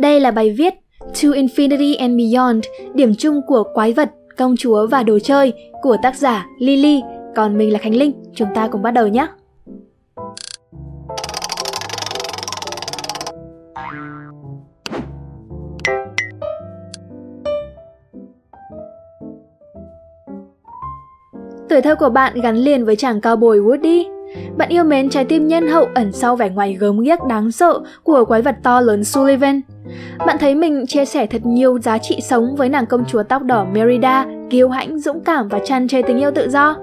Đây là bài viết To Infinity and Beyond, điểm chung của quái vật, công chúa và đồ chơi của tác giả Lily. Còn mình là Khánh Linh, chúng ta cùng bắt đầu nhé! Tuổi thơ của bạn gắn liền với chàng cao bồi Woody. Bạn yêu mến trái tim nhân hậu ẩn sau vẻ ngoài gớm ghiếc đáng sợ của quái vật to lớn Sullivan. Bạn thấy mình chia sẻ thật nhiều giá trị sống với nàng công chúa tóc đỏ Merida, kiêu hãnh, dũng cảm và tràn trề tình yêu tự do.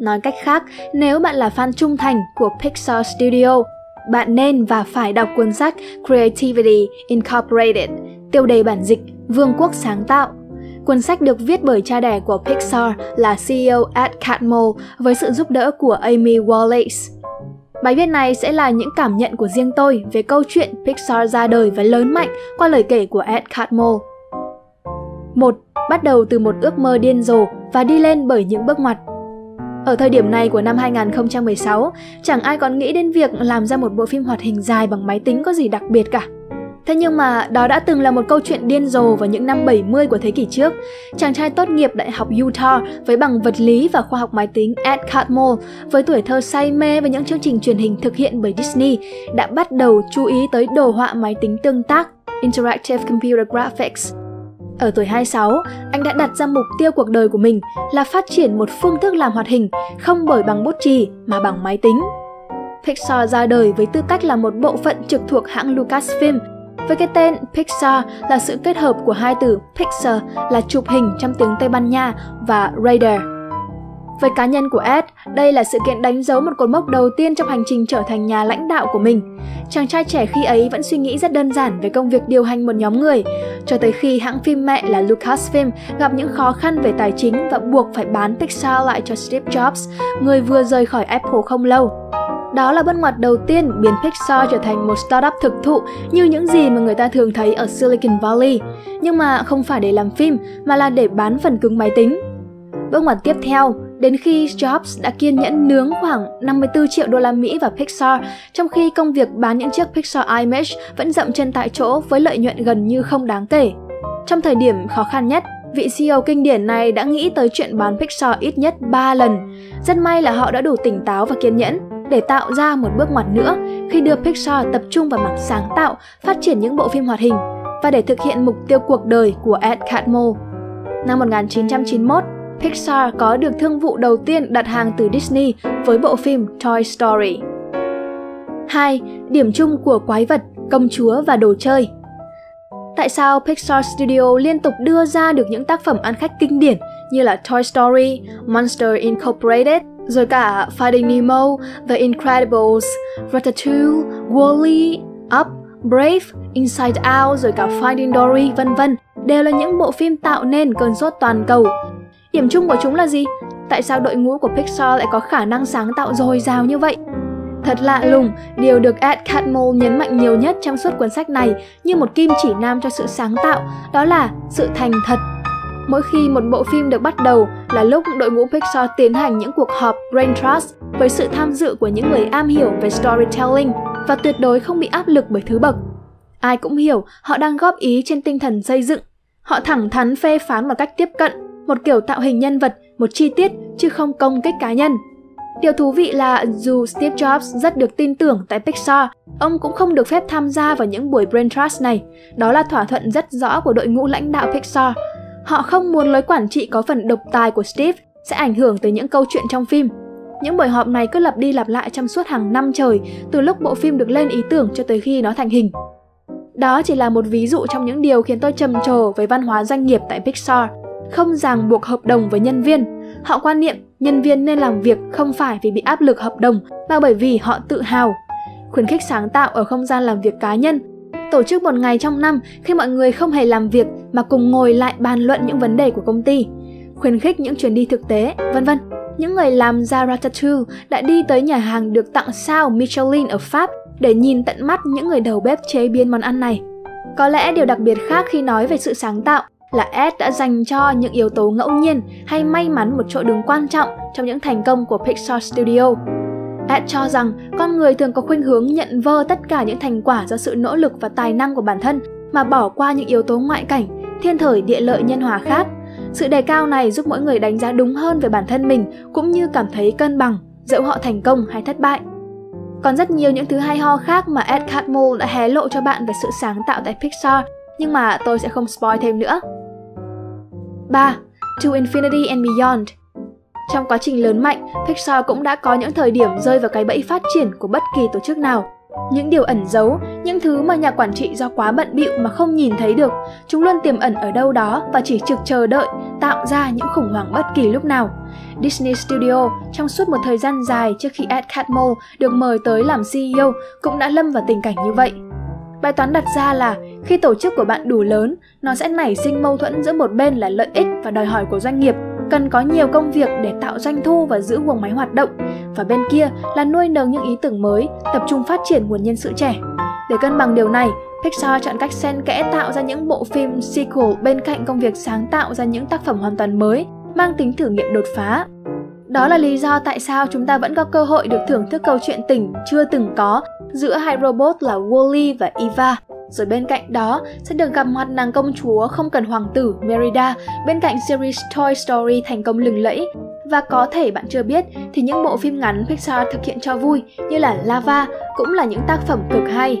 Nói cách khác, nếu bạn là fan trung thành của Pixar Studio, bạn nên và phải đọc cuốn sách Creativity Incorporated, tiêu đề bản dịch Vương quốc sáng tạo. Cuốn sách được viết bởi cha đẻ của Pixar là CEO Ed Catmull với sự giúp đỡ của Amy Wallace. Bài viết này sẽ là những cảm nhận của riêng tôi về câu chuyện Pixar ra đời và lớn mạnh qua lời kể của Ed Catmull. 1. Bắt đầu từ một ước mơ điên rồ và đi lên bởi những bước ngoặt. Ở thời điểm này của năm 2016, chẳng ai còn nghĩ đến việc làm ra một bộ phim hoạt hình dài bằng máy tính có gì đặc biệt cả. Thế nhưng mà đó đã từng là một câu chuyện điên rồ vào những năm 70 của thế kỷ trước. Chàng trai tốt nghiệp Đại học Utah với bằng vật lý và khoa học máy tính Ed Catmull, với tuổi thơ say mê với những chương trình truyền hình thực hiện bởi Disney, đã bắt đầu chú ý tới đồ họa máy tính tương tác Interactive Computer Graphics. Ở tuổi 26, anh đã đặt ra mục tiêu cuộc đời của mình là phát triển một phương thức làm hoạt hình không bởi bằng bút chì mà bằng máy tính. Pixar ra đời với tư cách là một bộ phận trực thuộc hãng Lucasfilm. Với cái tên Pixar là sự kết hợp của hai từ Pixar là chụp hình trong tiếng Tây Ban Nha và Radar. Với cá nhân của Ed, đây là sự kiện đánh dấu một cột mốc đầu tiên trong hành trình trở thành nhà lãnh đạo của mình. Chàng trai trẻ khi ấy vẫn suy nghĩ rất đơn giản về công việc điều hành một nhóm người, cho tới khi hãng phim mẹ là Lucasfilm gặp những khó khăn về tài chính và buộc phải bán Pixar lại cho Steve Jobs, người vừa rời khỏi Apple không lâu. Đó là bước ngoặt đầu tiên biến Pixar trở thành một startup thực thụ như những gì mà người ta thường thấy ở Silicon Valley, nhưng mà không phải để làm phim mà là để bán phần cứng máy tính. Bước ngoặt tiếp theo, đến khi Jobs đã kiên nhẫn nướng khoảng 54 triệu đô la Mỹ vào Pixar, trong khi công việc bán những chiếc Pixar iMage vẫn dậm chân tại chỗ với lợi nhuận gần như không đáng kể. Trong thời điểm khó khăn nhất, vị CEO kinh điển này đã nghĩ tới chuyện bán Pixar ít nhất 3 lần. Rất may là họ đã đủ tỉnh táo và kiên nhẫn để tạo ra một bước ngoặt nữa khi đưa Pixar tập trung vào mảng sáng tạo, phát triển những bộ phim hoạt hình và để thực hiện mục tiêu cuộc đời của Ed Catmull. Năm 1991, Pixar có được thương vụ đầu tiên đặt hàng từ Disney với bộ phim Toy Story. 2. Điểm chung của quái vật, công chúa và đồ chơi. Tại sao Pixar Studio liên tục đưa ra được những tác phẩm ăn khách kinh điển như là Toy Story, Monster Incorporated, rồi cả Finding Nemo, The Incredibles, Ratatouille, Wall-E, Up, Brave, Inside Out, rồi cả Finding Dory, vân vân, đều là những bộ phim tạo nên cơn sốt toàn cầu. Điểm chung của chúng là gì? Tại sao đội ngũ của Pixar lại có khả năng sáng tạo dồi dào như vậy? Thật lạ lùng, điều được Ed Catmull nhấn mạnh nhiều nhất trong suốt cuốn sách này như một kim chỉ nam cho sự sáng tạo, đó là sự thành thật. Mỗi khi một bộ phim được bắt đầu là lúc đội ngũ Pixar tiến hành những cuộc họp Braintrust với sự tham dự của những người am hiểu về storytelling và tuyệt đối không bị áp lực bởi thứ bậc. Ai cũng hiểu họ đang góp ý trên tinh thần xây dựng. Họ thẳng thắn phê phán một cách tiếp cận, một kiểu tạo hình nhân vật, một chi tiết chứ không công kích cá nhân. Điều thú vị là dù Steve Jobs rất được tin tưởng tại Pixar, ông cũng không được phép tham gia vào những buổi Braintrust này. Đó là thỏa thuận rất rõ của đội ngũ lãnh đạo Pixar. Họ không muốn lối quản trị có phần độc tài của Steve sẽ ảnh hưởng tới những câu chuyện trong phim. Những buổi họp này cứ lặp đi lặp lại trong suốt hàng năm trời, từ lúc bộ phim được lên ý tưởng cho tới khi nó thành hình. Đó chỉ là một ví dụ trong những điều khiến tôi trầm trồ với văn hóa doanh nghiệp tại Pixar. Không ràng buộc hợp đồng với nhân viên. Họ quan niệm nhân viên nên làm việc không phải vì bị áp lực hợp đồng mà bởi vì họ tự hào. Khuyến khích sáng tạo ở không gian làm việc cá nhân. Tổ chức một ngày trong năm khi mọi người không hề làm việc mà cùng ngồi lại bàn luận những vấn đề của công ty. Khuyến khích những chuyến đi thực tế, vân vân. Những người làm ra Ratatouille đã đi tới nhà hàng được tặng sao Michelin ở Pháp để nhìn tận mắt những người đầu bếp chế biến món ăn này. Có lẽ điều đặc biệt khác khi nói về sự sáng tạo là Ed đã dành cho những yếu tố ngẫu nhiên hay may mắn một chỗ đứng quan trọng trong những thành công của Pixar Studio. Ed cho rằng con người thường có khuynh hướng nhận vơ tất cả những thành quả do sự nỗ lực và tài năng của bản thân mà bỏ qua những yếu tố ngoại cảnh, thiên thời, địa lợi, nhân hòa khác. Sự đề cao này giúp mỗi người đánh giá đúng hơn về bản thân mình cũng như cảm thấy cân bằng, dẫu họ thành công hay thất bại. Còn rất nhiều những thứ hay ho khác mà Ed Catmull đã hé lộ cho bạn về sự sáng tạo tại Pixar, nhưng mà tôi sẽ không spoil thêm nữa. 3. To Infinity and Beyond. Trong quá trình lớn mạnh, Pixar cũng đã có những thời điểm rơi vào cái bẫy phát triển của bất kỳ tổ chức nào. Những điều ẩn giấu, những thứ mà nhà quản trị do quá bận bịu mà không nhìn thấy được, chúng luôn tiềm ẩn ở đâu đó và chỉ trực chờ đợi, tạo ra những khủng hoảng bất kỳ lúc nào. Disney Studio trong suốt một thời gian dài trước khi Ed Catmull được mời tới làm CEO cũng đã lâm vào tình cảnh như vậy. Bài toán đặt ra là khi tổ chức của bạn đủ lớn, nó sẽ nảy sinh mâu thuẫn giữa một bên là lợi ích và đòi hỏi của doanh nghiệp, cần có nhiều công việc để tạo doanh thu và giữ guồng máy hoạt động, và bên kia là nuôi nấng những ý tưởng mới, tập trung phát triển nguồn nhân sự trẻ. Để cân bằng điều này, Pixar chọn cách xen kẽ tạo ra những bộ phim sequel bên cạnh công việc sáng tạo ra những tác phẩm hoàn toàn mới, mang tính thử nghiệm đột phá. Đó là lý do tại sao chúng ta vẫn có cơ hội được thưởng thức câu chuyện tình chưa từng có giữa hai robot là Wall-E và Eva. Rồi bên cạnh đó sẽ được gặp mặt nàng công chúa không cần hoàng tử Merida bên cạnh series Toy Story thành công lừng lẫy. Và có thể bạn chưa biết thì những bộ phim ngắn Pixar thực hiện cho vui như là Lava cũng là những tác phẩm cực hay.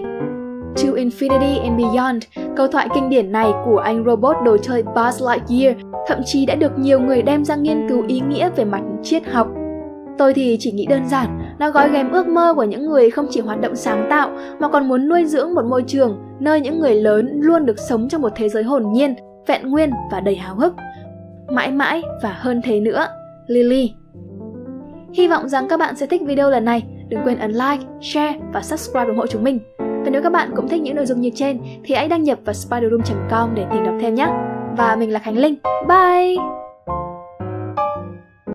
To Infinity and Beyond, câu thoại kinh điển này của anh robot đồ chơi Buzz Lightyear thậm chí đã được nhiều người đem ra nghiên cứu ý nghĩa về mặt triết học. Tôi thì chỉ nghĩ đơn giản, nó gói ghém ước mơ của những người không chỉ hoạt động sáng tạo mà còn muốn nuôi dưỡng một môi trường nơi những người lớn luôn được sống trong một thế giới hồn nhiên, vẹn nguyên và đầy háo hức. Mãi mãi và hơn thế nữa, Lily. Hy vọng rằng các bạn sẽ thích video lần này. Đừng quên ấn like, share và subscribe ủng hộ chúng mình. Và nếu các bạn cũng thích những nội dung như trên thì hãy đăng nhập vào spiderroom.com để tìm đọc thêm nhé. Và mình là Khánh Linh. Bye!